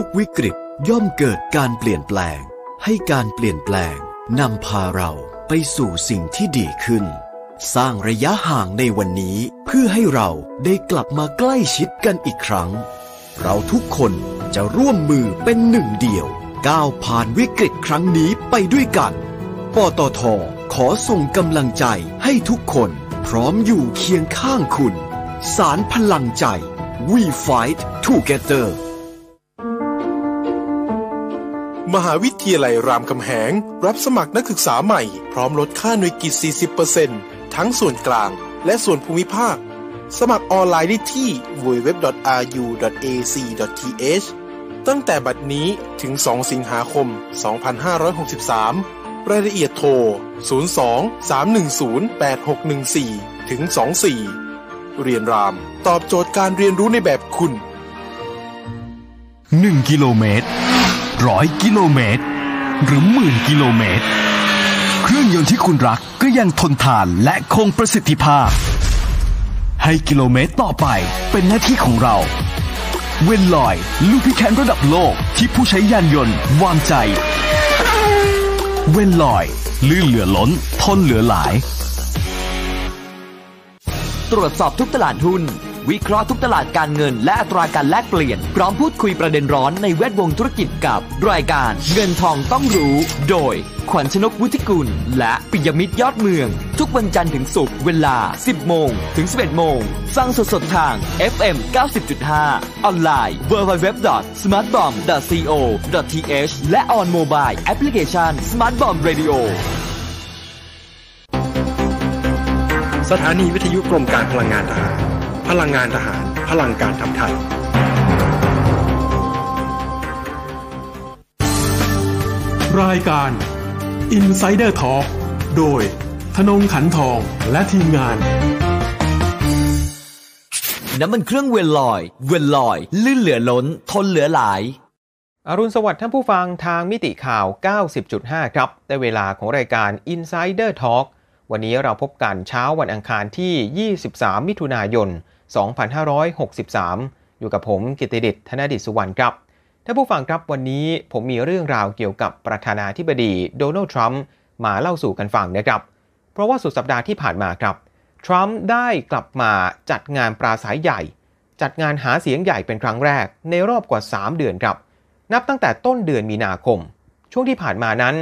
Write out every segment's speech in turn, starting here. ทุกวิกฤตย่อมเกิดการเปลี่ยนแปลงให้การเปลี่ยนแปลงนำพาเราไปสู่สิ่งที่ดีขึ้นสร้างระยะห่างในวันนี้เพื่อให้เราได้กลับมาใกล้ชิดกันอีกครั้งเราทุกคนจะร่วมมือเป็นหนึ่งเดียวก้าวผ่านวิกฤตครั้งนี้ไปด้วยกันปตท.ขอส่งกำลังใจให้ทุกคนพร้อมอยู่เคียงข้างคุณสานพลังใจ We Fight Together มหาวิทยาลัยรามคำแหงรับสมัครนักศึกษาใหม่พร้อมลดค่าหน่วยกิต 40% ทั้งส่วนกลางและส่วนภูมิภาคสมัครออนไลน์ได้ที่ www.ru.ac.th ตั้งแต่บัดนี้ถึง 2 สิงหาคม 2563 รายละเอียดโทร 02-310-8614 ถึง 24 เรียนรามตอบโจทย์การเรียนรู้ในแบบคุณ 1 กิโลเมตร 100 กิโลเมตร หรือ 10,000 กิโลเมตร เครื่องยนต์ที่คุณรักก็ยังทนทานและคงประสิทธิภาพให้กิโลเมตรต่อไปเป็นหน้าที่ของเราเวนลอยลูพิแคนระดับโลกที่ผู้ใช้ยานยนต์วางใจเวนลอยลื่นเหลือล้นทนเหลือหลายตรวจสอบทุกตลาดหุ้นวิเคราะห์ทุกตลาดการเงินและอัตราการแลกเปลี่ยนพร้อมพูดคุยประเด็นร้อนในแวดวงธุรกิจกับรายการเงินทองต้องรู้โดยขวัญชนกวุฒิกุลและปิยมิตรยอดเมืองทุกวันจันทร์ถึงศุกร์เวลา 10 โมงถึง 11 โมงฟังสดๆทาง FM 90.5 ออนไลน์ www.smartbomb.co.th และ on mobile application SmartBomb Radioสถานีวิทยุกรมการพลังงานทหารพลังงานทหารพลังการทำไทยรายการ Insider Talk โดยธนงขันทองและทีมงานน้ำมันเครื่องเวนลอยลื่นเหลือล้นทนเหลือหลายอรุณสวัสดิ์ท่านผู้ฟังทางมิติข่าว 90.5 ครับได้เวลาของรายการ Insider Talk วันนี้เราพบกันเช้าวันอังคารที่ 23 มิถุนายน2563อยู่กับผมกิตติเดชธนดิษฐ์สุวรรณครับท่านผู้ฟังครับวันนี้ผมมีเรื่องราวเกี่ยวกับประธานาธิบดีโดนัลด์ทรัมป์มาเล่าสู่กันฟังนะครับเพราะว่าสุดสัปดาห์ที่ผ่านมาครับทรัมป์ได้กลับมาจัดงานปราศรัยใหญ่จัดงานหาเสียงใหญ่เป็นครั้งแรกในรอบกว่า3 เดือนครับนับตั้งแต่ต้นเดือนมีนาคมช่วงที่ผ่านมานั้น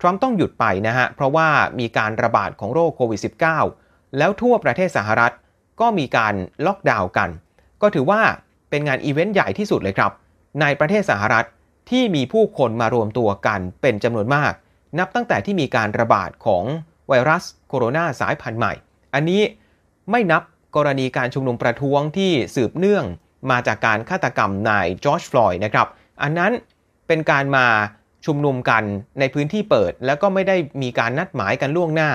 ทรัมป์ต้องหยุดไปนะฮะเพราะว่ามีการระบาดของโรคโควิด -19 แล้วทั่วประเทศสหรัฐก็มีการล็อกดาวน์กันก็ถือว่าเป็นงานอีเวนต์ใหญ่ที่สุดเลยครับในประเทศสหรัฐที่มีผู้คนมารวมตัวกันเป็นจำนวนมากนับตั้งแต่ที่มีการระบาดของไวรัสโคโรนาสายพันธุ์ใหม่อันนี้ไม่นับกรณีการชุมนุมประท้วงที่สืบเนื่องมาจากการฆาตกรรมนายจอร์จฟลอยด์นะครับอันนั้นเป็นการมาชุมนุมกันในพื้นที่เปิดแล้วก็ไม่ได้มีการนัดหมายกันล่วงหน้า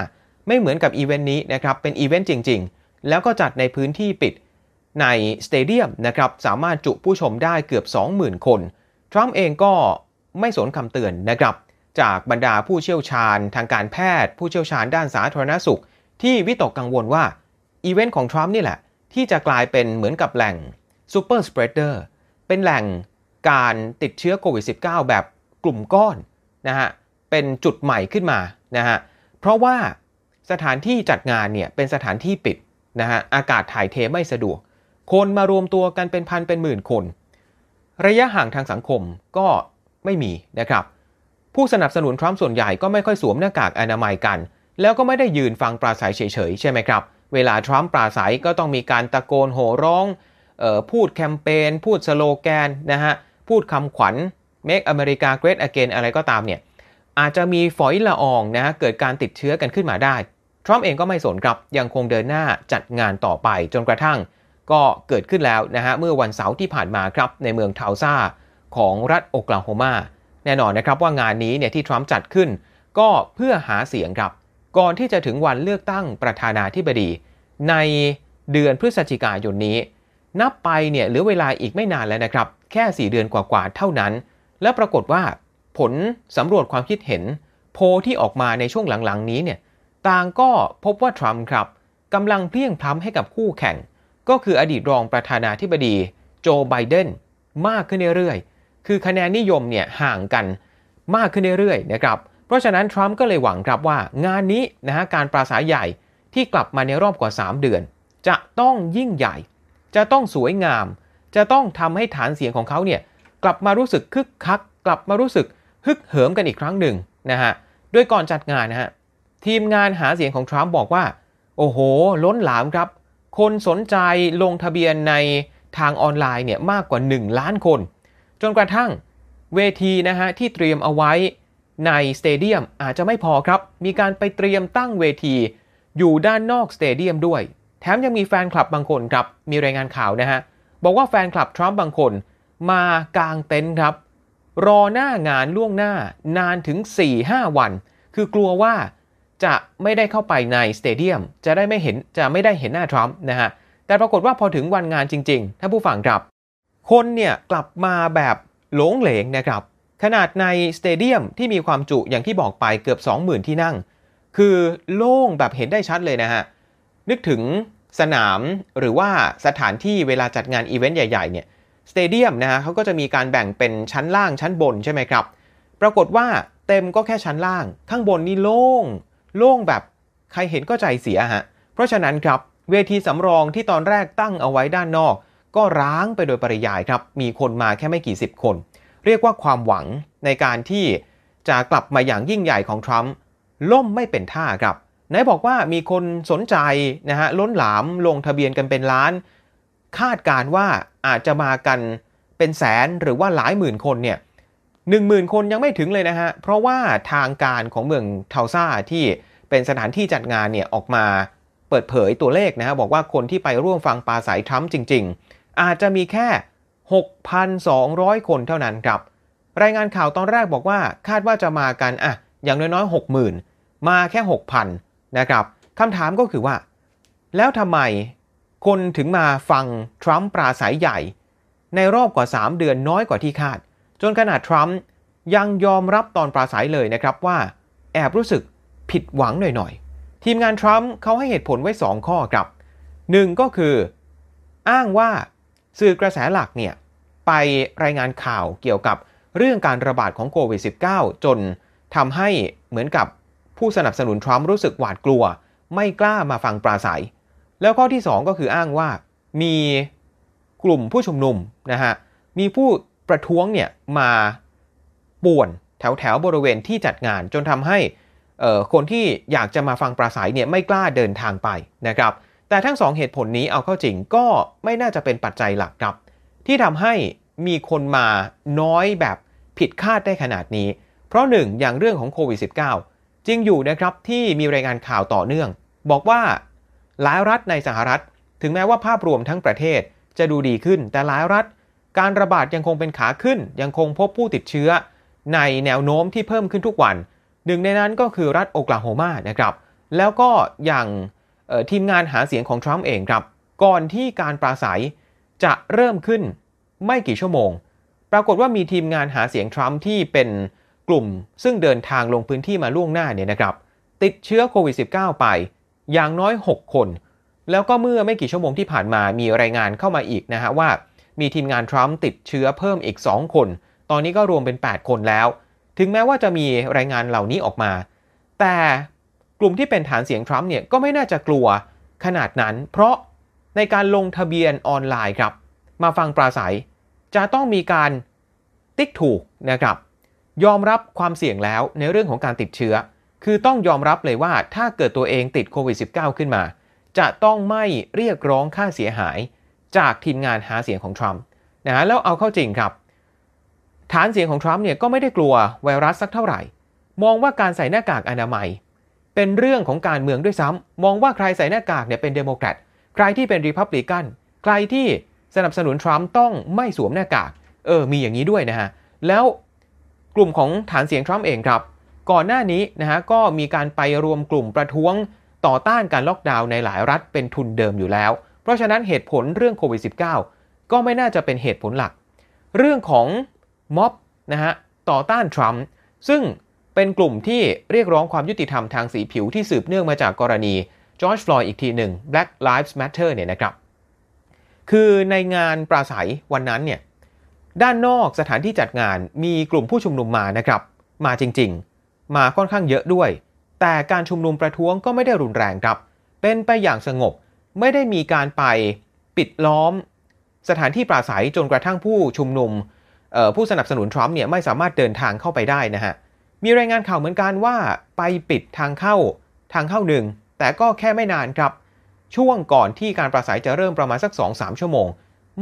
ไม่เหมือนกับอีเวนต์นี้นะครับเป็นอีเวนต์จริงๆแล้วก็จัดในพื้นที่ปิดในสเตเดียมนะครับสามารถจุผู้ชมได้เกือบ 20,000 คนทรัมป์เองก็ไม่สนคำเตือนนะครับจากบรรดาผู้เชี่ยวชาญทางการแพทย์ผู้เชี่ยวชาญด้านสาธารณสุขที่วิตกกังวลว่าอีเวนต์ของทรัมป์นี่แหละที่จะกลายเป็นเหมือนกับแหล่งซูเปอร์สเปรดเดอร์เป็นแหล่งการติดเชื้อโควิด -19 แบบกลุ่มก้อนนะฮะเป็นจุดใหม่ขึ้นมานะฮะเพราะว่าสถานที่จัดงานเนี่ยเป็นสถานที่ปิดนะฮะอากาศถ่ายเทไม่สะดวกคนมารวมตัวกันเป็นพันเป็นหมื่นคนระยะห่างทางสังคมก็ไม่มีนะครับผู้สนับสนุนทรัมป์ส่วนใหญ่ก็ไม่ค่อยสวมหน้ากากอนามัยกันแล้วก็ไม่ได้ยืนฟังปราศรัยเฉยๆใช่ไหมครับเวลาทรัมป์ปราศรัยก็ต้องมีการตะโกนโห่ร้องพูดแคมเปญพูดสโลแกนนะฮะพูดคำขวัญ Make America Great Again อะไรก็ตามเนี่ยอาจจะมีฝอยละอองนะฮะเกิดการติดเชื้อกันขึ้นมาได้ทรัมป์เองก็ไม่สนครับยังคงเดินหน้าจัดงานต่อไปจนกระทั่งก็เกิดขึ้นแล้วนะฮะเมื่อวันเสาร์ที่ผ่านมาครับในเมืองเทาซาของรัฐโอคลาโฮมาแน่นอนนะครับว่างานนี้เนี่ยที่ทรัมป์จัดขึ้นก็เพื่อหาเสียงครับก่อนที่จะถึงวันเลือกตั้งประธานาธิบดีในเดือนพฤศจิกายนนี้นับไปเนี่ยเหลือเวลาอีกไม่นานแล้วนะครับแค่4 เดือนกว่าๆเท่านั้นและปรากฏว่าผลสำรวจความคิดเห็นโพลที่ออกมาในช่วงหลังๆนี้เนี่ยต่างก็พบว่าทรัมป์ครับกำลังเพลี้ยงพล้ำให้กับคู่แข่งก็คืออดีตรองประธานาธิบดีโจไบเดนมากขึ้นเรื่อยๆ คือคะแนนนิยมเนี่ยห่างกันมากขึ้นเรื่อยๆนะครับเพราะฉะนั้นทรัมป์ก็เลยหวังครับว่างานนี้นะฮะการปราศรัยใหญ่ที่กลับมาในรอบกว่า3เดือนจะต้องยิ่งใหญ่จะต้องสวยงามจะต้องทำให้ฐานเสียงของเขาเนี่ยกลับมารู้สึกคึกคักกลับมารู้สึกฮึกเหิมกันอีกครั้งหนึ่งนะฮะโดยก่อนจัดงานนะฮะทีมงานหาเสียงของทรัมป์บอกว่าโอ้โหล้นหลามครับคนสนใจลงทะเบียนในทางออนไลน์เนี่ยมากกว่า1ล้านคนจนกระทั่งเวทีนะฮะที่เตรียมเอาไว้ในสเตเดียมอาจจะไม่พอครับมีการไปเตรียมตั้งเวทีอยู่ด้านนอกสเตเดียมด้วยแถมยังมีแฟนคลับบางคนครับมีรายงานข่าวนะฮะบอกว่าแฟนคลับทรัมป์บางคนมากางเต็นท์ครับรอหน้างานล่วงหน้านานถึง 4-5 วันคือกลัวว่าจะไม่ได้เข้าไปในสเตเดียมจะไม่ได้เห็นหน้าทรัมป์นะฮะแต่ปรากฏว่าพอถึงวันงานจริงๆถ้าผู้ฟังครับคนเนี่ยกลับมาแบบหลงเหลงนะครับขนาดในสเตเดียมที่มีความจุอย่างที่บอกไปเกือบ 20,000 ที่นั่งคือโล่งแบบเห็นได้ชัดเลยนะฮะนึกถึงสนามหรือว่าสถานที่เวลาจัดงานอีเวนต์ใหญ่ๆเนี่ยสเตเดียมนะฮะเขาก็จะมีการแบ่งเป็นชั้นล่างชั้นบนใช่ไหมครับปรากฏว่าเต็มก็แค่ชั้นล่างข้างบนนี่โล่งโล่งแบบใครเห็นก็ใจเสียฮะเพราะฉะนั้นครับเวทีสำรองที่ตอนแรกตั้งเอาไว้ด้านนอกก็ร้างไปโดยปริยายครับมีคนมาแค่ไม่กี่สิบคนเรียกว่าความหวังในการที่จะกลับมาอย่างยิ่งใหญ่ของทรัมป์ล่มไม่เป็นท่าครับไหนบอกว่ามีคนสนใจนะฮะล้นหลามลงทะเบียนกันเป็นล้านคาดการว่าอาจจะมากันเป็นแสนหรือว่าหลายหมื่นคนเนี่ย 10,000 คนยังไม่ถึงเลยนะฮะเพราะว่าทางการของเมืองเทาซ่าที่เป็นสถานที่จัดงานเนี่ยออกมาเปิดเผยตัวเลขนะฮะบอกว่าคนที่ไปร่วมฟังปราศรัยทรัมป์จริงๆอาจจะมีแค่ 6,200 คนเท่านั้นครับรายงานข่าวตอนแรกบอกว่าคาดว่าจะมากันอย่างน้อยๆ 60,000 มาแค่ 6,000 นะครับคำถามก็คือว่าแล้วทำไมคนถึงมาฟังทรัมป์ปราศรัยใหญ่ในรอบกว่า3เดือนน้อยกว่าที่คาดจนขนาดทรัมป์ยังยอมรับตอนปราศรัยเลยนะครับว่าแอบรู้สึกผิดหวังหน่อยๆทีมงานทรัมป์เขาให้เหตุผลไว้2ข้อครับ1ก็คืออ้างว่าสื่อกระแสหลักเนี่ยไปรายงานข่าวเกี่ยวกับเรื่องการระบาดของโควิด -19 จนทำให้เหมือนกับผู้สนับสนุนทรัมป์รู้สึกหวาดกลัวไม่กล้ามาฟังปราศรัยแล้วข้อที่2ก็คืออ้างว่ามีกลุ่มผู้ชุมนุมนะฮะมีผู้ประท้วงเนี่ยมาป่วนแถวบริเวณที่จัดงานจนทำให้คนที่อยากจะมาฟังปราศรัยเนี่ยไม่กล้าเดินทางไปนะครับแต่ทั้ง2เหตุผลนี้เอาเข้าจริงก็ไม่น่าจะเป็นปัจจัยหลักครับที่ทำให้มีคนมาน้อยแบบผิดคาดได้ขนาดนี้เพราะ1อย่างเรื่องของโควิด -19 จริงอยู่นะครับที่มีรายงานข่าวต่อเนื่องบอกว่าหลายรัฐในสหรัฐถึงแม้ว่าภาพรวมทั้งประเทศจะดูดีขึ้นแต่หลายรัฐการระบาดยังคงเป็นขาขึ้นยังคงพบผู้ติดเชื้อในแนวโน้มที่เพิ่มขึ้นทุกวันหนึ่งในนั้นก็คือรัฐโอคลาโฮมานะครับแล้วก็อย่างทีมงานหาเสียงของทรัมป์เองครับก่อนที่การปราศรัยจะเริ่มขึ้นไม่กี่ชั่วโมงปรากฏว่ามีทีมงานหาเสียงทรัมป์ที่เป็นกลุ่มซึ่งเดินทางลงพื้นที่มาล่วงหน้าเนี่ยนะครับติดเชื้อโควิด -19 ไปอย่างน้อย6คนแล้วก็เมื่อไม่กี่ชั่วโมงที่ผ่านมามีรายงานเข้ามาอีกนะฮะว่ามีทีมงานทรัมป์ติดเชื้อเพิ่มอีก2คนตอนนี้ก็รวมเป็น8คนแล้วถึงแม้ว่าจะมีรายงานเหล่านี้ออกมาแต่กลุ่มที่เป็นฐานเสียงทรัมป์เนี่ยก็ไม่น่าจะกลัวขนาดนั้นเพราะในการลงทะเบียนออนไลน์ครับมาฟังปราศรัยจะต้องมีการติ๊กถูกนะครับยอมรับความเสี่ยงแล้วในเรื่องของการติดเชื้อคือต้องยอมรับเลยว่าถ้าเกิดตัวเองติดโควิด -19 ขึ้นมาจะต้องไม่เรียกร้องค่าเสียหายจากทีมงานหาเสียงของทรัมป์นะฮะแล้วเอาเข้าจริงครับฐานเสียงของทรัมป์เนี่ยก็ไม่ได้กลัวไวรัสสักเท่าไหร่มองว่าการใส่หน้ากากอนามัยเป็นเรื่องของการเมืองด้วยซ้ำมองว่าใครใส่หน้ากากเนี่ยเป็นเดโมแครตใครที่เป็นรีพับลิกันใครที่สนับสนุนทรัมป์ต้องไม่สวมหน้ากากมีอย่างนี้ด้วยนะฮะแล้วกลุ่มของฐานเสียงทรัมป์เองครับก่อนหน้านี้นะฮะก็มีการไปรวมกลุ่มประท้วงต่อต้านการล็อกดาวน์ในหลายรัฐเป็นทุนเดิมอยู่แล้วเพราะฉะนั้นเหตุผลเรื่องโควิด -19 ก็ไม่น่าจะเป็นเหตุผลหลักเรื่องของม็อบนะฮะต่อต้านทรัมป์ซึ่งเป็นกลุ่มที่เรียกร้องความยุติธรรมทางสีผิวที่สืบเนื่องมาจากกรณีจอร์จ ฟลอยด์อีกทีหนึ่ง Black Lives Matter เนี่ยนะครับคือในงานปราศรัยวันนั้นเนี่ย ด้านนอกสถานที่จัดงานมีกลุ่มผู้ชุมนุมมานะครับมาจริงๆมาค่อนข้างเยอะด้วยแต่การชุมนุมประท้วงก็ไม่ได้รุนแรงครับเป็นไปอย่างสงบไม่ได้มีการไปปิดล้อมสถานที่ปราศัยจนกระทั่งผู้ชุมนุมผู้สนับสนุนทรัมป์เนี่ยไม่สามารถเดินทางเข้าไปได้นะฮะมีรายงานข่าวเหมือนกันว่าไปปิดทางเข้าหนึ่งแต่ก็แค่ไม่นานครับช่วงก่อนที่การปราศัยจะเริ่มประมาณสัก 2-3 ชั่วโมง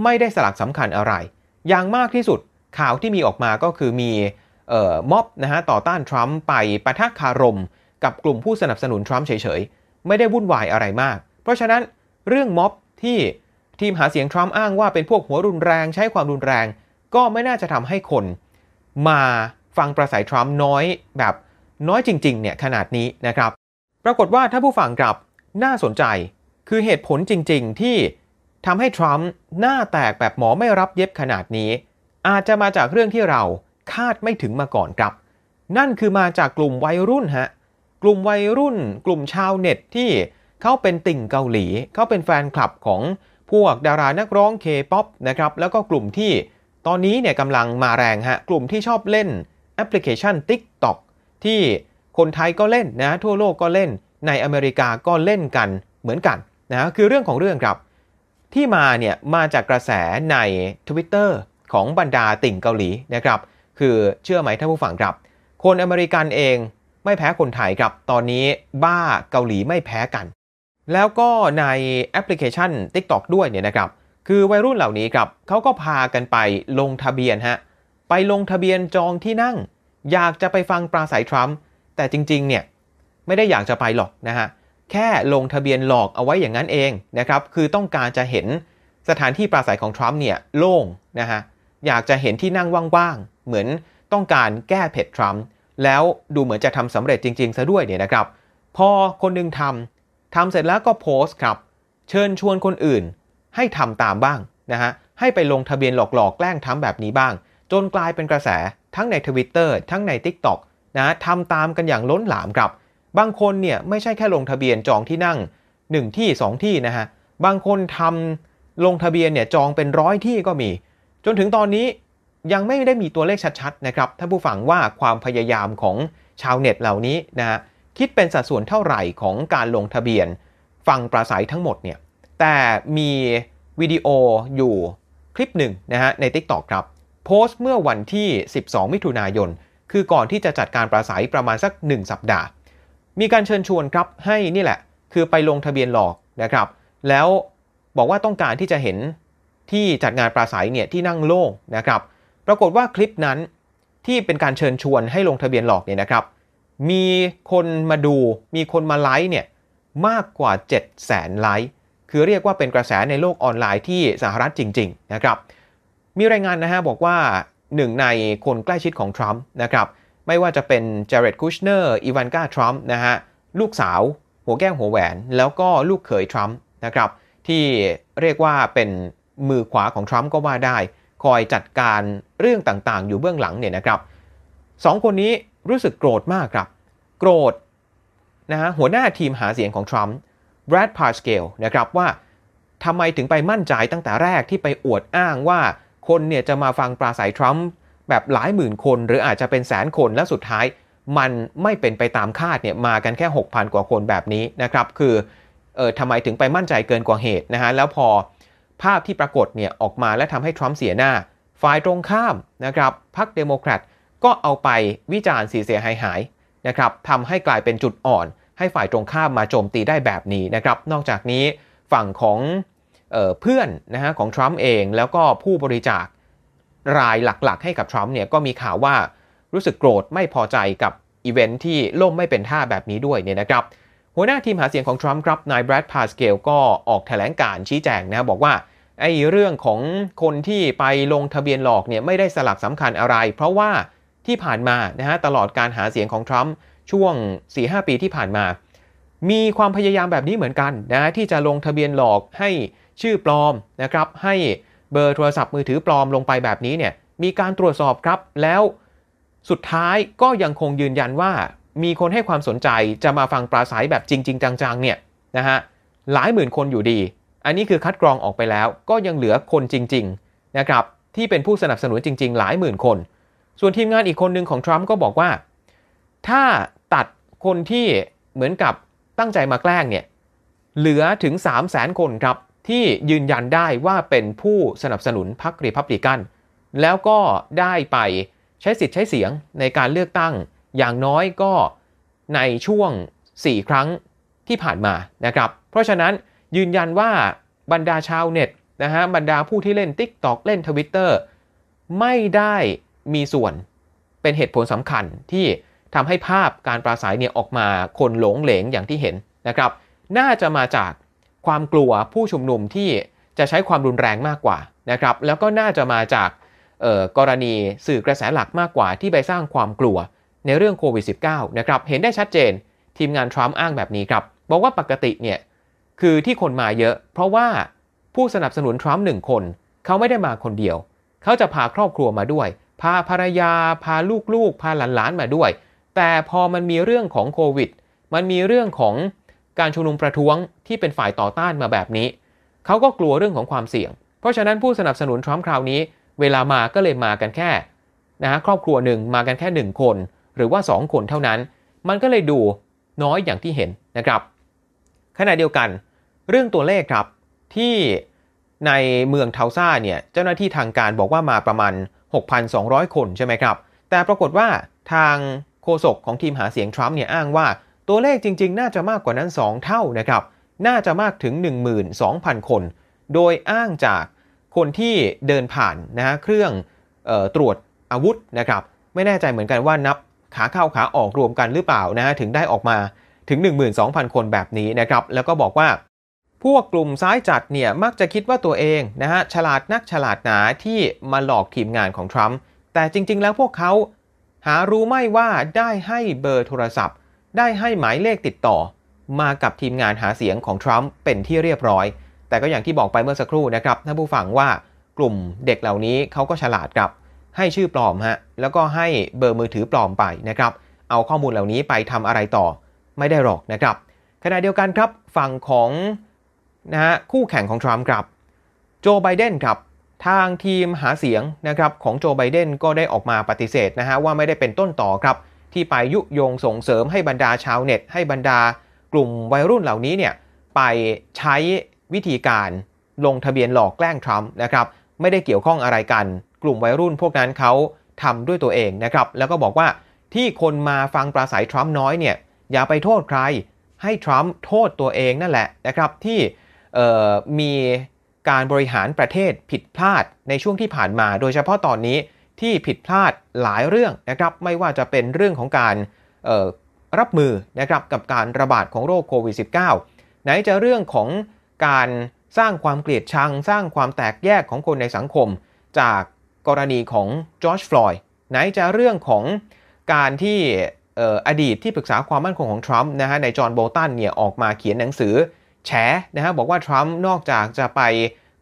ไม่ได้สลักสำคัญอะไรอย่างมากที่สุดข่าวที่มีออกมาก็คือมีม็อบนะฮะต่อต้านทรัมป์ไปปะทะคารมกับกลุ่มผู้สนับสนุนทรัมป์เฉยๆไม่ได้วุ่นวายอะไรมากเพราะฉะนั้นเรื่องม็อบที่ทีมหาเสียงทรัมป์อ้างว่าเป็นพวกหัวรุนแรงใช้ความรุนแรงก็ไม่น่าจะทำให้คนมาฟังปราศัยทรัมป์น้อยแบบน้อยจริงๆเนี่ยขนาดนี้นะครับปรากฏว่าถ้าผู้ฟังกลับน่าสนใจคือเหตุผลจริงๆที่ทำให้ทรัมป์หน้าแตกแบบหมอไม่รับเย็บขนาดนี้อาจจะมาจากเรื่องที่เราคาดไม่ถึงมาก่อนครับนั่นคือมาจากกลุ่มวัยรุ่นฮะกลุ่มวัยรุ่นกลุ่มชาวเน็ตที่เขาเป็นติ่งเกาหลีเขาเป็นแฟนคลับของพวกดารานักร้องเคป๊อปนะครับแล้วก็กลุ่มที่ตอนนี้เนี่ยกำลังมาแรงฮะกลุ่มที่ชอบเล่นแอปพลิเคชัน TikTok ที่คนไทยก็เล่นนะทั่วโลกก็เล่นในอเมริกาก็เล่นกันเหมือนกันนะคือเรื่องของเรื่องครับที่มาเนี่ยมาจากกระแสใน Twitter ของบรรดาติ่งเกาหลีนะครับคือเชื่อไหมท่านผู้ฟังครับคนอเมริกันเองไม่แพ้คนไทยครับตอนนี้บ้าเกาหลีไม่แพ้กันแล้วก็ในแอปพลิเคชัน TikTok ด้วยเนี่ยนะครับคือวัยรุ่นเหล่านี้ครับเขาก็พากันไปลงทะเบียนฮะไปลงทะเบียนจองที่นั่งอยากจะไปฟังปราศัยทรัมป์แต่จริงๆเนี่ยไม่ได้อยากจะไปหรอกนะฮะแค่ลงทะเบียนหลอกเอาไว้อย่างนั้นเองนะครับคือต้องการจะเห็นสถานที่ปราศัยของทรัมป์เนี่ยโล่งนะฮะอยากจะเห็นที่นั่งว่างๆเหมือนต้องการแก้เผ็ดทรัมป์แล้วดูเหมือนจะทำสำเร็จจริงๆซะด้วยเนี่ยนะครับพอคนนึงทำเสร็จแล้วก็โพสต์ครับเชิญชวนคนอื่นให้ทำตามบ้างนะฮะให้ไปลงทะเบียนหลอกๆแกล้งทำแบบนี้บ้างจนกลายเป็นกระแสทั้งใน Twitter ทั้งใน TikTok นะทำตามกันอย่างล้นหลามครับบางคนเนี่ยไม่ใช่แค่ลงทะเบียนจองที่นั่ง1ที่2ที่นะฮะบางคนทำลงทะเบียนเนี่ยจองเป็น100ที่ก็มีจนถึงตอนนี้ยังไม่ได้มีตัวเลขชัดๆนะครับท่านผู้ฟังว่าความพยายามของชาวเน็ตเหล่านี้นะฮะคิดเป็นสัดส่วนเท่าไหร่ของการลงทะเบียนฟังปราศัยทั้งหมดเนี่ยแต่มีวิดีโออยู่คลิปหนึ่งนะฮะใน TikTok ครับโพสต์เมื่อวันที่12มิถุนายนคือก่อนที่จะจัดการปราศัยประมาณสัก1สัปดาห์มีการเชิญชวนครับให้นี่แหละคือไปลงทะเบียนหลอกนะครับแล้วบอกว่าต้องการที่จะเห็นที่จัดงานปราศัยเนี่ยที่นั่งโล่งนะครับปรากฏว่าคลิปนั้นที่เป็นการเชิญชวนให้ลงทะเบียนหลอกเนี่ยนะครับมีคนมาดูมีคนมาไลค์เนี่ยมากกว่า 700,000 ไลค์คือเรียกว่าเป็นกระแสในโลกออนไลน์ที่สหรัฐจริงๆนะครับมีรายงานนะฮะบอกว่าหนึ่งในคนใกล้ชิดของทรัมป์นะครับไม่ว่าจะเป็นเจเร็ดคุชเนอร์อีวานกาทรัมป์นะฮะลูกสาวหัวแก้วหัวแหวนแล้วก็ลูกเขยทรัมป์นะครับที่เรียกว่าเป็นมือขวาของทรัมป์ก็ว่าได้คอยจัดการเรื่องต่างๆอยู่เบื้องหลังเนี่ยนะครับสองคนนี้รู้สึกโกรธมากครับโกรธนะฮะหัวหน้าทีมหาเสียงของทรัมป์แบรด พาสเกลนะครับว่าทำไมถึงไปมั่นใจตั้งแต่แรกที่ไปอวดอ้างว่าคนเนี่ยจะมาฟังปราศัยทรัมป์แบบหลายหมื่นคนหรืออาจจะเป็นแสนคนและสุดท้ายมันไม่เป็นไปตามคาดเนี่ยมากันแค่ 6,000 กว่าคนแบบนี้นะครับคือทำไมถึงไปมั่นใจเกินกว่าเหตุนะฮะแล้วพอภาพที่ปรากฏเนี่ยออกมาและทำให้ทรัมป์เสียหน้าฝ่ายตรงข้ามนะครับพรรคเดโมแครตก็เอาไปวิจารณ์เสียหายๆนะครับทำให้กลายเป็นจุดอ่อนให้ฝ่ายตรงข้ามมาโจมตีได้แบบนี้นะครับนอกจากนี้ฝั่งของเพื่อนนะฮะของทรัมป์เองแล้วก็ผู้บริจาครายหลักๆให้กับทรัมป์เนี่ยก็มีข่าวว่ารู้สึกโกรธไม่พอใจกับอีเวนท์ที่ล่มไม่เป็นท่าแบบนี้ด้วยเนี่ยนะครับหัวหน้าทีมหาเสียงของทรัมป์ครับนายแบรด พาสเกลก็ออกแถลงการณ์ชี้แจงนะบอกว่าไอ้เรื่องของคนที่ไปลงทะเบียนหลอกเนี่ยไม่ได้สลักสำคัญอะไรเพราะว่าที่ผ่านมานะฮะตลอดการหาเสียงของทรัมป์ช่วง 4-5 ปีที่ผ่านมามีความพยายามแบบนี้เหมือนกันนะที่จะลงทะเบียนหลอกให้ชื่อปลอมนะครับให้เบอร์โทรศัพท์มือถือปลอมลงไปแบบนี้เนี่ยมีการตรวจสอบครับแล้วสุดท้ายก็ยังคงยืนยันว่ามีคนให้ความสนใจจะมาฟังปราศัยแบบจริงๆจังๆเนี่ยนะฮะหลายหมื่นคนอยู่ดีอันนี้คือคัดกรองออกไปแล้วก็ยังเหลือคนจริงๆนะครับ ที่เป็นผู้สนับสนุนจริงๆหลายหมื่นคนส่วนทีมงานอีกคนนึงของทรัมป์ก็บอกว่าถ้าตัดคนที่เหมือนกับตั้งใจมาแกล้งเนี่ยเหลือถึง 300,000 คนครับที่ยืนยันได้ว่าเป็นผู้สนับสนุนพรรครีพับลิกันแล้วก็ได้ไปใช้สิทธิ์ใช้เสียงในการเลือกตั้งอย่างน้อยก็ในช่วง4ครั้งที่ผ่านมานะครับเพราะฉะนั้นยืนยันว่าบรรดาชาวเน็ตนะฮะบรรดาผู้ที่เล่น TikTok เล่น Twitter ไม่ได้มีส่วนเป็นเหตุผลสำคัญที่ทำให้ภาพการปราศัยเนี่ยออกมาคนหลงเหลงอย่างที่เห็นนะครับน่าจะมาจากความกลัวผู้ชุมนุมที่จะใช้ความรุนแรงมากกว่านะครับแล้วก็น่าจะมาจากกรณีสื่อกระแสหลักมากกว่าที่ไปสร้างความกลัวในเรื่องโควิด -19 นะครับเห็นได้ชัดเจนทีมงานทรัมป์อ้างแบบนี้ครับบอกว่าปกติเนี่ยคือที่คนมาเยอะเพราะว่าผู้สนับสนุนทรัมป์1คนเขาไม่ได้มาคนเดียวเขาจะพาครอบครัวมาด้วยพาภรรยาพาลูกๆพาหลานๆมาด้วยแต่พอมันมีเรื่องของโควิดมันมีเรื่องของการชุมนุมประท้วงที่เป็นฝ่ายต่อต้านมาแบบนี้เขาก็กลัวเรื่องของความเสี่ยงเพราะฉะนั้นผู้สนับสนุนทรัมป์คราวนี้เวลามาก็เลยมากันแค่นะฮะครอบครัวหนึ่งมากันแค่1คนหรือว่า2คนเท่านั้นมันก็เลยดูน้อยอย่างที่เห็นนะครับขณะเดียวกันเรื่องตัวเลขครับที่ในเมืองเทาซ่าเนี่ยเจ้าหน้าที่ทางการบอกว่ามาประมาณ 6,200 คนใช่ไหมครับแต่ปรากฏว่าทางโฆษกของทีมหาเสียงทรัมป์เนี่ยอ้างว่าตัวเลขจริงๆน่าจะมากกว่านั้น2เท่านะครับน่าจะมากถึง 12,000 คนโดยอ้างจากคนที่เดินผ่านนะฮะเครื่องตรวจอาวุธนะครับไม่แน่ใจเหมือนกันว่านับขาเข้าขาออกรวมกันหรือเปล่านะฮะถึงได้ออกมาถึง 12,000 คนแบบนี้นะครับแล้วก็บอกว่าพวกกลุ่มซ้ายจัดเนี่ยมักจะคิดว่าตัวเองนะฮะฉลาดนักฉลาดหนาที่มาหลอกทีมงานของทรัมป์แต่จริงๆแล้วพวกเขาหารู้ไม่ว่าได้ให้เบอร์โทรศัพท์ได้ให้หมายเลขติดต่อมากับทีมงานหาเสียงของทรัมป์เป็นที่เรียบร้อยแต่ก็อย่างที่บอกไปเมื่อสักครู่นะครับท่านผู้ฟังว่ากลุ่มเด็กเหล่านี้เขาก็ฉลาดครับให้ชื่อปลอมฮะแล้วก็ให้เบอร์มือถือปลอมไปนะครับเอาข้อมูลเหล่านี้ไปทำอะไรต่อไม่ได้หรอกนะครับขณะเดียวกันครับฝั่งของนะฮะคู่แข่งของทรัมป์ครับโจไบเดนครับทางทีมหาเสียงนะครับของโจไบเดนก็ได้ออกมาปฏิเสธนะฮะว่าไม่ได้เป็นต้นต่อครับที่ไปยุยงส่งเสริมให้บรรดาชาวเน็ตให้บรรดากลุ่มวัยรุ่นเหล่านี้เนี่ยไปใช้วิธีการลงทะเบียนหลอกแกล้งทรัมป์นะครับไม่ได้เกี่ยวข้องอะไรกันกลุ่มวัยรุ่นพวกนั้นเขาทำด้วยตัวเองนะครับแล้วก็บอกว่าที่คนมาฟังปราศัยทรัมป์น้อยเนี่ยอย่าไปโทษใครให้ทรัมป์โทษตัวเองนั่นแหละนะครับที่มีการบริหารประเทศผิดพลาดในช่วงที่ผ่านมาโดยเฉพาะตอนนี้ที่ผิดพลาดหลายเรื่องนะครับไม่ว่าจะเป็นเรื่องของการรับมือนะครับกับการระบาดของโรคโควิด -19 ไหนจะเรื่องของการสร้างความเกลียดชังสร้างความแตกแยกของคนในสังคมจากกรณีของจอร์จฟลอยด์ไหนจะเรื่องของการที่อดีตที่ปรึกษาความมั่นคงของทรัมป์นะฮะในจอห์นโบลตันเนี่ยออกมาเขียนหนังสือแฉนะฮะบอกว่าทรัมป์นอกจากจะไป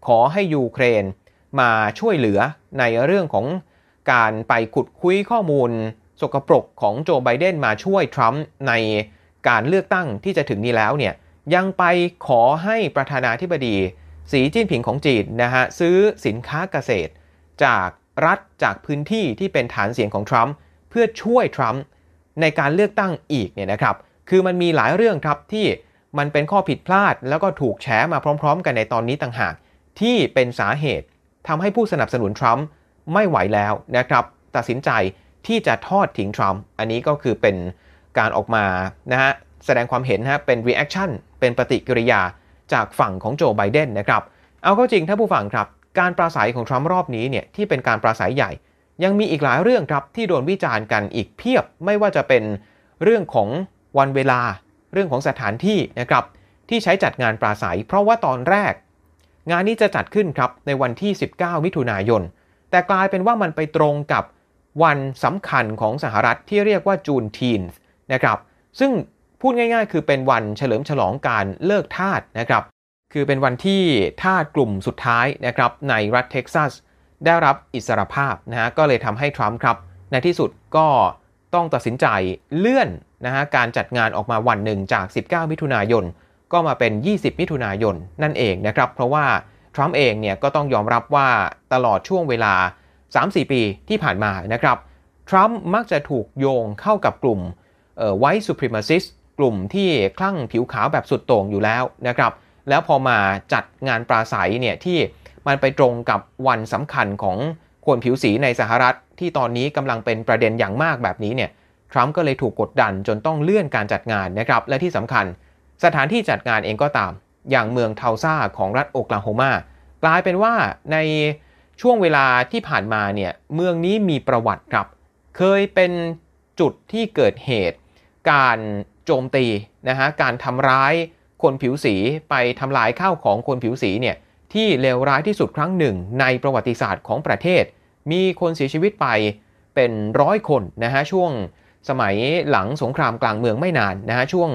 ขอให้ยูเครนมาช่วยเหลือในเรื่องของการไปขุดคุ้ยข้อมูลสกปรกของโจไบเดนมาช่วยทรัมป์ในการเลือกตั้งที่จะถึงนี้แล้วเนี่ยยังไปขอให้ประธานาธิบดีสีจิ้นผิงของจีนนะฮะซื้อสินค้าเกษตรจากรัฐจากพื้นที่ที่เป็นฐานเสียงของทรัมป์เพื่อช่วยทรัมป์ในการเลือกตั้งอีกเนี่ยนะครับคือมันมีหลายเรื่องครับที่มันเป็นข้อผิดพลาดแล้วก็ถูกแฉมาพร้อมๆกันในตอนนี้ต่างหากที่เป็นสาเหตุทำให้ผู้สนับสนุนทรัมป์ไม่ไหวแล้วนะครับตัดสินใจที่จะทอดทิ้งทรัมป์อันนี้ก็คือเป็นการออกมานะฮะแสดงความเห็นฮะเป็น reaction เป็นปฏิกิริยาจากฝั่งของโจไบเดนนะครับเอาเข้าจริงท่านผู้ฟังครับการปราศัยของทรัมป์รอบนี้เนี่ยที่เป็นการปราศัยใหญ่ยังมีอีกหลายเรื่องครับที่โดนวิจารณ์กันอีกเพียบไม่ว่าจะเป็นเรื่องของวันเวลาเรื่องของสถานที่นะครับที่ใช้จัดงานปราศัยเพราะว่าตอนแรกงานนี้จะจัดขึ้นครับในวันที่19มิถุนายนแต่กลายเป็นว่ามันไปตรงกับวันสำคัญของสหรัฐที่เรียกว่าจูนทีนนะครับซึ่งพูดง่ายๆคือเป็นวันเฉลิมฉลองการเลิกทาสนะครับคือเป็นวันที่ทาสกลุ่มสุดท้ายนะครับในรัฐเท็กซัสได้รับอิสรภาพนะฮะก็เลยทำให้ทรัมป์ครับในที่สุดก็ต้องตัดสินใจเลื่อนนะฮะการจัดงานออกมาวันหนึ่งจาก19มิถุนายนก็มาเป็น20มิถุนายนนั่นเองนะครับเพราะว่า ทรัมป์เองเนี่ยก็ต้องยอมรับว่าตลอดช่วงเวลา 3-4 ปีที่ผ่านมานะครับทรัมป์มักจะถูกโยงเข้ากับกลุ่มWhite Supremacist กลุ่มที่คลั่งผิวขาวแบบสุดโต่งอยู่แล้วนะครับแล้วพอมาจัดงานปราศัยเนี่ยที่มันไปตรงกับวันสำคัญของคนผิวสีในสหรัฐที่ตอนนี้กำลังเป็นประเด็นอย่างมากแบบนี้เนี่ยทรัมป์ก็เลยถูกกดดันจนต้องเลื่อนการจัดงานนะครับและที่สำคัญสถานที่จัดงานเองก็ตามอย่างเมืองเทาซ่าของรัฐโอคลาโฮมากลายเป็นว่าในช่วงเวลาที่ผ่านมาเนี่ยเมืองนี้มีประวัติครับเคยเป็นจุดที่เกิดเหตุการโจมตีนะฮะการทำร้ายคนผิวสีไปทำลายข้าวของคนผิวสีเนี่ยที่เลวร้ายที่สุดครั้งหนึ่งในประวัติศาสตร์ของประเทศมีคนเสียชีวิตไปเป็น100 คนนะฮะช่วงสมัยหลังสงครามกลางเมืองไม่นานนะฮะช่วง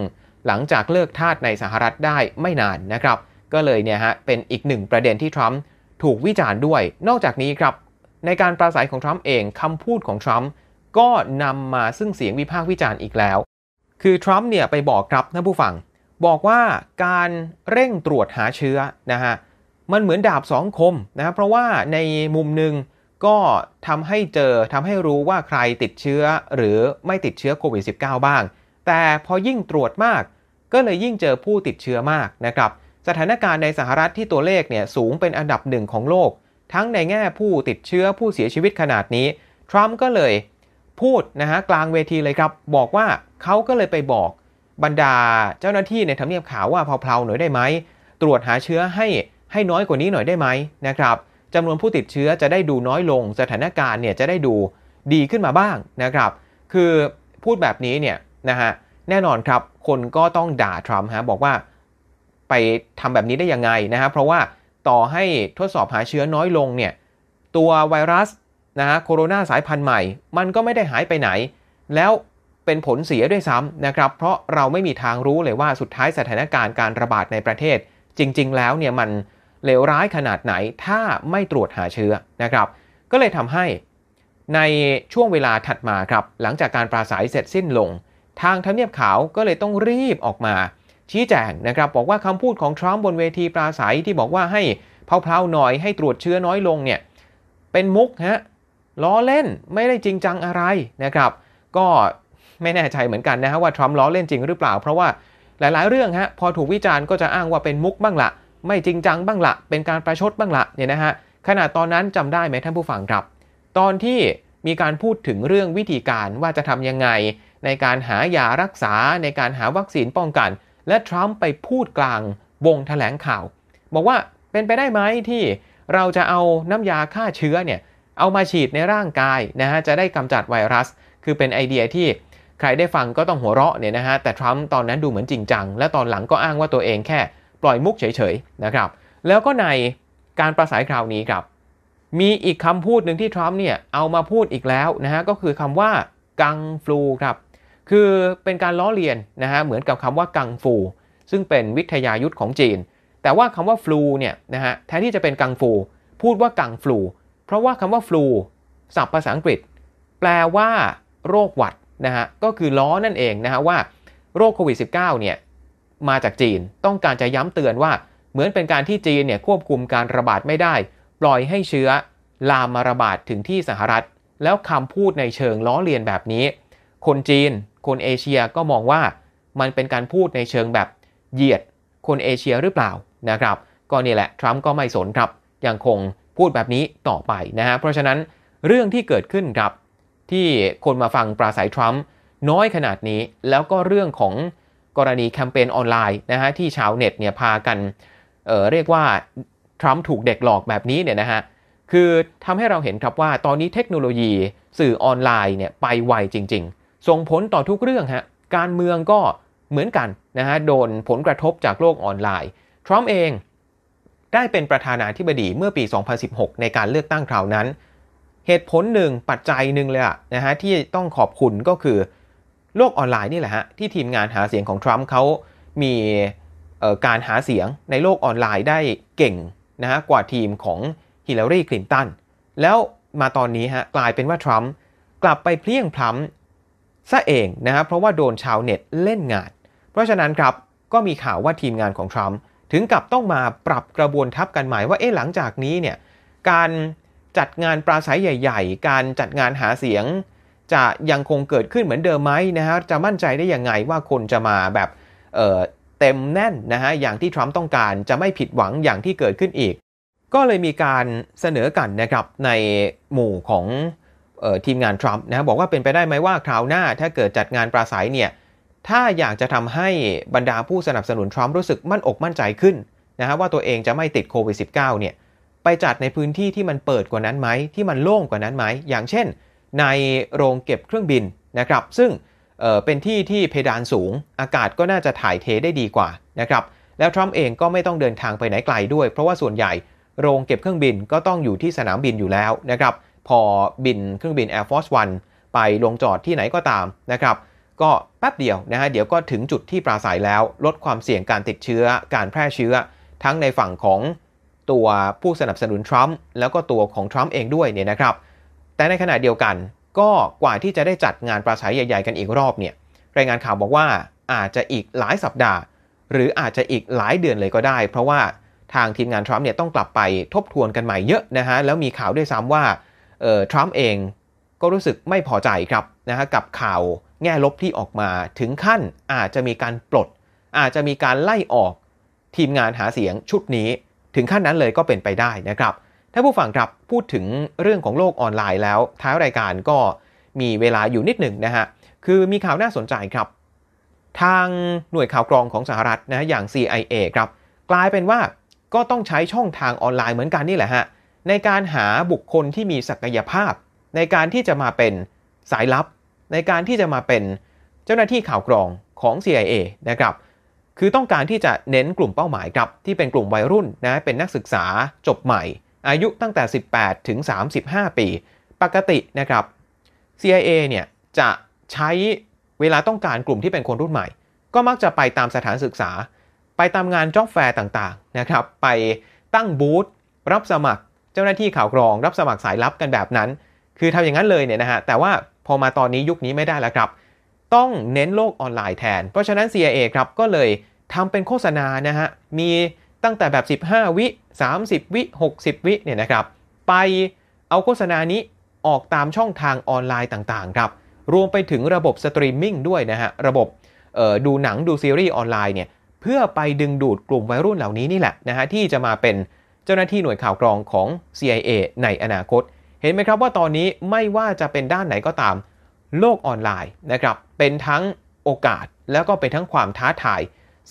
หลังจากเลิกทาสในสหรัฐได้ไม่นานนะครับก็เลยเนี่ยฮะเป็นอีกหนึ่งประเด็นที่ทรัมป์ถูกวิจารณ์ด้วยนอกจากนี้ครับในการปราศัยของทรัมป์เองคำพูดของทรัมป์ก็นำมาซึ่งเสียงวิพากษ์วิจารณ์อีกแล้วคือทรัมป์เนี่ยไปบอกครับท่านผู้ฟังบอกว่าการเร่งตรวจหาเชื้อนะฮะมันเหมือนดาบสองคมนะเพราะว่าในมุมหนึ่งก็ทำให้รู้ว่าใครติดเชื้อหรือไม่ติดเชื้อโควิด -19 บ้างแต่พอยิ่งตรวจมากก็เลยยิ่งเจอผู้ติดเชื้อมากนะครับสถานการณ์ในสหรัฐที่ตัวเลขเนี่ยสูงเป็นอันดับหนึ่งของโลกทั้งในแง่ผู้ติดเชื้อผู้เสียชีวิตขนาดนี้ทรัมป์ก็เลยพูดนะฮะกลางเวทีเลยครับบอกว่าเขาก็เลยไปบอกบรรดาเจ้าหน้าที่ในทำเนียบขาวว่าเพลาๆหน่อยได้ไหมตรวจหาเชื้อให้น้อยกว่านี้หน่อยได้ไหมนะครับจำนวนผู้ติดเชื้อจะได้ดูน้อยลงสถานการณ์เนี่ยจะได้ดูดีขึ้นมาบ้างนะครับคือพูดแบบนี้เนี่ยนะฮะแน่นอนครับคนก็ต้องด่าทรัมป์ฮะบอกว่าไปทำแบบนี้ได้ยังไงนะฮะเพราะว่าต่อให้ทดสอบหาเชื้อน้อยลงเนี่ยตัวไวรัสนะฮะโคโรนาสายพันธุ์ใหม่มันก็ไม่ได้หายไปไหนแล้วเป็นผลเสียด้วยซ้ำนะครับเพราะเราไม่มีทางรู้เลยว่าสุดท้ายสถานการณ์การระบาดในประเทศจริงๆแล้วเนี่ยมันเลวร้ายขนาดไหนถ้าไม่ตรวจหาเชื้อนะครับก็เลยทำให้ในช่วงเวลาถัดมาครับหลังจากการปราศัยเสร็จสิ้นลงทางทำเนียบขาวก็เลยต้องรีบออกมาชี้แจงนะครับบอกว่าคำพูดของทรัมป์บนเวทีปราศัยที่บอกว่าให้เพลาๆหน่อยให้ตรวจเชื้อน้อยลงเนี่ยเป็นมุกฮะล้อเล่นไม่ได้จริงจังอะไรนะครับก็ไม่แน่ใจเหมือนกันนะฮะว่าทรัมป์ล้อเล่นจริงหรือเปล่าเพราะว่าหลายๆเรื่องฮะพอถูกวิจารณ์ก็จะอ้างว่าเป็นมุกบ้างละไม่จริงจังบ้างละเป็นการประชดบ้างละเนี่ยนะฮะขณะตอนนั้นจำได้ไหมท่านผู้ฟังครับตอนที่มีการพูดถึงเรื่องวิธีการว่าจะทำยังไงในการหายารักษาในการหาวัคซีนป้องกันและทรัมป์ไปพูดกลางวงแถลงข่าวบอกว่าเป็นไปได้ไหมที่เราจะเอาน้ำยาฆ่าเชื้อเนี่ยเอามาฉีดในร่างกายนะฮะจะได้กำจัดไวรัสคือเป็นไอเดียที่ใครได้ฟังก็ต้องหัวเราะเนี่ยนะฮะแต่ทรัมป์ตอนนั้นดูเหมือนจริงจังและตอนหลังก็อ้างว่าตัวเองแค่ปล่อยมุกเฉยๆนะครับแล้วก็ในการปราศัยคราวนี้ครับมีอีกคำพูดหนึ่งที่ทรัมป์เนี่ยเอามาพูดอีกแล้วนะฮะก็คือคำว่ากังฟูครับคือเป็นการล้อเลียนนะฮะเหมือนกับคำว่ากังฟูซึ่งเป็นวิทยายุทธของจีนแต่ว่าคำว่าฟลูเนี่ยนะฮะแทนที่จะเป็นกังฟูพูดว่ากังฟูเพราะว่าคำว่าฟลูศัพท์ภาษาอังกฤษแปลว่าโรคหวัดนะฮะก็คือล้อนั่นเองนะฮะว่าโรคโควิด -19 เนี่ยมาจากจีนต้องการจะย้ำเตือนว่าเหมือนเป็นการที่จีนเนี่ยควบคุมการระบาดไม่ได้ปล่อยให้เชื้อลามมาระบาดถึงที่สหรัฐแล้วคำพูดในเชิงล้อเลียนแบบนี้คนจีนคนเอเชียก็มองว่ามันเป็นการพูดในเชิงแบบเหยียดคนเอเชียหรือเปล่านะครับก็นี่แหละทรัมป์ก็ไม่สนครับยังคงพูดแบบนี้ต่อไปนะฮะเพราะฉะนั้นเรื่องที่เกิดขึ้นครับที่คนมาฟังปราศัยทรัมป์น้อยขนาดนี้แล้วก็เรื่องของกรณีแคมเปญออนไลน์นะฮะที่ชาวเน็ตเนี่ยพากันเรียกว่าทรัมป์ถูกเด็กหลอกแบบนี้เนี่ยนะฮะคือทำให้เราเห็นครับว่าตอนนี้เทคโนโลยีสื่อออนไลน์เนี่ยไปไวจริงๆส่งผลต่อทุกเรื่องฮะการเมืองก็เหมือนกันนะฮะโดนผลกระทบจากโลกออนไลน์ทรัมป์เองได้เป็นประธานาธิบดีเมื่อปี 2016 ในการเลือกตั้งคราวนั้นเหตุผลหนึ่งปัจจัยหนึ่งเลยนะฮะที่ต้องขอบคุณก็คือโลกออนไลน์นี่แหละฮะที่ทีมงานหาเสียงของทรัมป์เขามีการหาเสียงในโลกออนไลน์ได้เก่งนะฮะกว่าทีมของฮิลลารีคลินตันแล้วมาตอนนี้ฮะกลายเป็นว่าทรัมป์กลับไปเพลี้ยงพล้ำซะเองนะฮะเพราะว่าโดนชาวเน็ตเล่นงานเพราะฉะนั้นครับก็มีข่าวว่าทีมงานของทรัมป์ ถึงกับต้องมาปรับกระบวนทัพกันใหม่ว่าหลังจากนี้เนี่ยการจัดงานปราศรัยใหญ่ๆการจัดงานหาเสียงจะยังคงเกิดขึ้นเหมือนเดิมไหมนะฮะจะมั่นใจได้ยังไงว่าคนจะมาแบบเต็มแน่นนะฮะอย่างที่ทรัมป์ต้องการจะไม่ผิดหวังอย่างที่เกิดขึ้นอีกก็เลยมีการเสนอกันนะครับในหมู่ของทีมงานทรัมป์นะบอกว่าเป็นไปได้ไหมว่าคราวหน้าถ้าเกิดจัดงานปราศรัยเนี่ยถ้าอยากจะทำให้บรรดาผู้สนับสนุนทรัมป์รู้สึกมั่นอกมั่นใจขึ้นนะฮะว่าตัวเองจะไม่ติดโควิด -19 เนี่ยไปจัดในพื้นที่ที่มันเปิดกว่านั้นไหมที่มันโล่งกว่านั้นไหมอย่างเช่นในโรงเก็บเครื่องบินนะครับซึ่งเป็นที่ที่เพดานสูงอากาศก็น่าจะถ่ายเทได้ดีกว่านะครับแล้วทรัมป์เองก็ไม่ต้องเดินทางไปไหนไกลด้วยเพราะว่าส่วนใหญ่โรงเก็บเครื่องบินก็ต้องอยู่ที่สนามบินอยู่แล้วนะครับพอบินเครื่องบิน Air Force 1 ไปลงจอดที่ไหนก็ตามนะครับก็แป๊บเดียวนะฮะเดี๋ยวก็ถึงจุดที่ปราศรัยแล้วลดความเสี่ยงการติดเชื้อการแพร่เชื้อทั้งในฝั่งของตัวผู้สนับสนุนทรัมป์แล้วก็ตัวของทรัมป์เองด้วยเนี่ยนะครับแต่ในขณะเดียวกันก็กว่าที่จะได้จัดงานปราศรัยใหญ่ๆกันอีกรอบเนี่ยรายงานข่าวบอกว่าอาจจะอีกหลายสัปดาห์หรืออาจจะอีกหลายเดือนเลยก็ได้เพราะว่าทางทีมงานทรัมป์เนี่ยต้องกลับไปทบทวนกันใหม่เยอะนะฮะแล้วมีข่าวด้วยซ้ำว่าทรัมป์เองก็รู้สึกไม่พอใจครับนะฮะกับข่าวแง่ลบที่ออกมาถึงขั้นอาจจะมีการปลดอาจจะมีการไล่ออกทีมงานหาเสียงชุดนี้ถึงขั้นนั้นเลยก็เป็นไปได้นะครับถ้าผู้ฟังครับพูดถึงเรื่องของโลกออนไลน์แล้วท้ายรายการก็มีเวลาอยู่นิดหนึ่งนะฮะคือมีข่าวน่าสนใจครับทางหน่วยข่าวกรองของสหรัฐนะอย่าง CIA ครับกลายเป็นว่าก็ต้องใช้ช่องทางออนไลน์เหมือนกันนี่แหละฮะในการหาบุคคลที่มีศักยภาพในการที่จะมาเป็นสายลับในการที่จะมาเป็นเจ้าหน้าที่ข่าวกรองของ CIA นะครับคือต้องการที่จะเน้นกลุ่มเป้าหมายครับที่เป็นกลุ่มวัยรุ่นนะเป็นนักศึกษาจบใหม่อายุตั้งแต่18ถึง35ปีปกตินะครับ CIA เนี่ยจะใช้เวลาต้องการกลุ่มที่เป็นคนรุ่นใหม่ก็มักจะไปตามสถานศึกษาไปตามงานจ็อบแฟร์ต่างๆนะครับไปตั้งบูธรับสมัครเจ้าหน้าที่ข่าวกรองรับสมัครสายลับกันแบบนั้นคือทำอย่างนั้นเลยเนี่ยนะฮะแต่ว่าพอมาตอนนี้ยุคนี้ไม่ได้แล้วครับต้องเน้นโลกออนไลน์แทนเพราะฉะนั้น CIA ครับก็เลยทำเป็นโฆษณานะฮะมีตั้งแต่แบบ15วิ30วิ60วิเนี่ยนะครับไปเอาโฆษณานี้ออกตามช่องทางออนไลน์ต่างๆครับรวมไปถึงระบบสตรีมมิ่งด้วยนะฮะระบบดูหนังดูซีรีส์ออนไลน์เนี่ยเพื่อไปดึงดูดกลุ่มวัยรุ่นเหล่านี้นี่แหละนะฮะที่จะมาเป็นเจ้าหน้าที่หน่วยข่าวกรองของ CIA ในอนาคตเห็นไหมครับว่าตอนนี้ไม่ว่าจะเป็นด้านไหนก็ตามโลกออนไลน์นะครับเป็นทั้งโอกาสแล้วก็เป็นทั้งความท้าทาย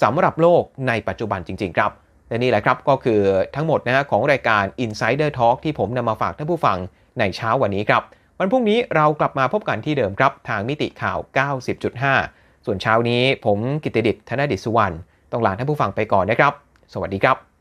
สำหรับโลกในปัจจุบันจริงๆครับและนี่แหละครับก็คือทั้งหมดนะของรายการ Insider Talk ที่ผมนำมาฝากท่านผู้ฟังในเช้าวันนี้ครับวันพรุ่งนี้เรากลับมาพบกันที่เดิมครับทางมิติข่าว 90.5 ส่วนเช้านี้ผมกิตติดิษฐ์ ธนดิษฐ์สุวรรณต้องลาท่านผู้ฟังไปก่อนนะครับสวัสดีครับ